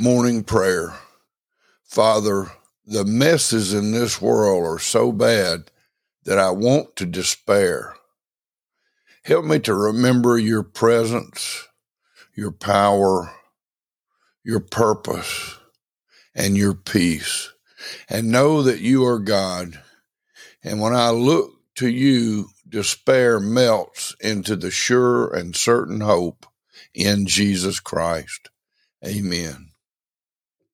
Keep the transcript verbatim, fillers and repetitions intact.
morning prayer. Father, the messes in this world are so bad that I want to despair. Help me to remember your presence, your power, your purpose, and your peace, and know that you are God. And when I look to you, despair melts into the sure and certain hope in Jesus Christ. Amen.